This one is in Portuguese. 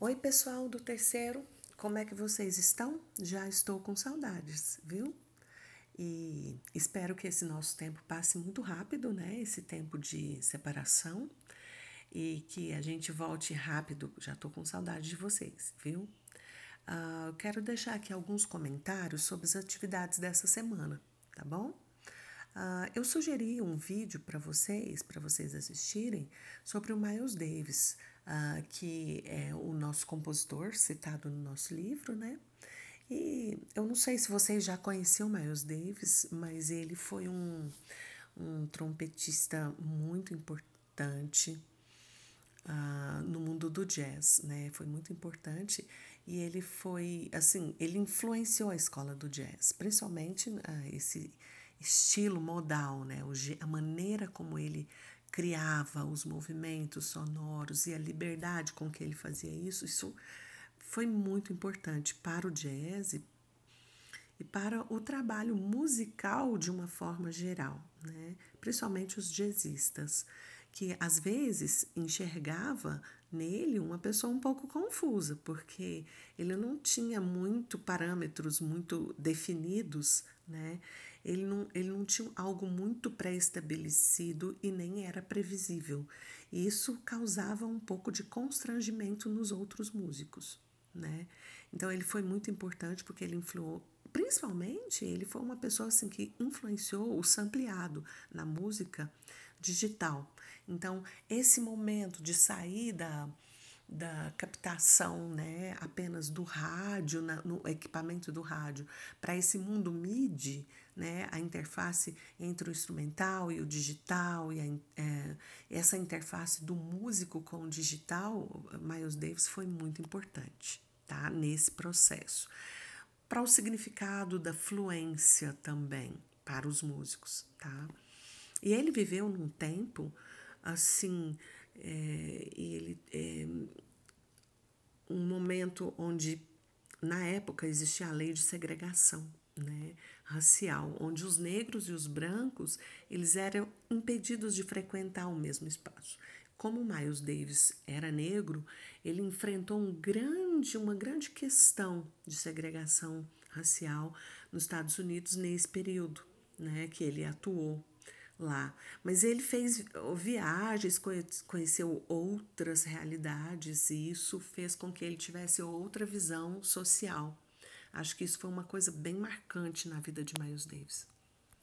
Oi, pessoal do terceiro, como é que vocês estão? Já estou com saudades, viu? E espero que esse nosso tempo passe muito rápido, né? Esse tempo de separação e que a gente volte rápido. Já estou com saudade de vocês, viu? Eu quero deixar aqui alguns comentários sobre as atividades dessa semana, tá bom? Eu sugeri um vídeo para vocês assistirem sobre o Miles Davis, que é o nosso compositor citado no nosso livro, né? E eu não sei se vocês já conheciam o Miles Davis, mas ele foi um trompetista muito importante no mundo do jazz, né? Foi muito importante e ele foi, assim, ele influenciou a escola do jazz, principalmente esse estilo modal, né? A maneira como ele criava os movimentos sonoros e a liberdade com que ele fazia isso foi muito importante para o jazz e para o trabalho musical de uma forma geral, né? Principalmente os jazzistas, que às vezes enxergava nele uma pessoa um pouco confusa, porque ele não tinha muito parâmetros muito definidos, né? Ele não tinha algo muito pré-estabelecido e nem era previsível. E isso causava um pouco de constrangimento nos outros músicos, né? Então ele foi muito importante porque ele influenciou, principalmente ele foi uma pessoa assim que influenciou o sampleado na música digital. Então esse momento de sair da captação, né, apenas do rádio, no equipamento do rádio, para esse mundo MIDI, né, a interface entre o instrumental e o digital, e essa interface do músico com o digital, Miles Davis foi muito importante, tá, nesse processo. Para o significado da fluência também, para os músicos, tá? E ele viveu num tempo, assim... um momento onde, na época, existia a lei de segregação, né, racial, onde os negros e os brancos eles eram impedidos de frequentar o mesmo espaço. Como Miles Davis era negro, ele enfrentou uma grande questão de segregação racial nos Estados Unidos nesse período, né, que ele atuou lá, mas ele fez viagens, conheceu outras realidades e isso fez com que ele tivesse outra visão social. Acho que isso foi uma coisa bem marcante na vida de Miles Davis.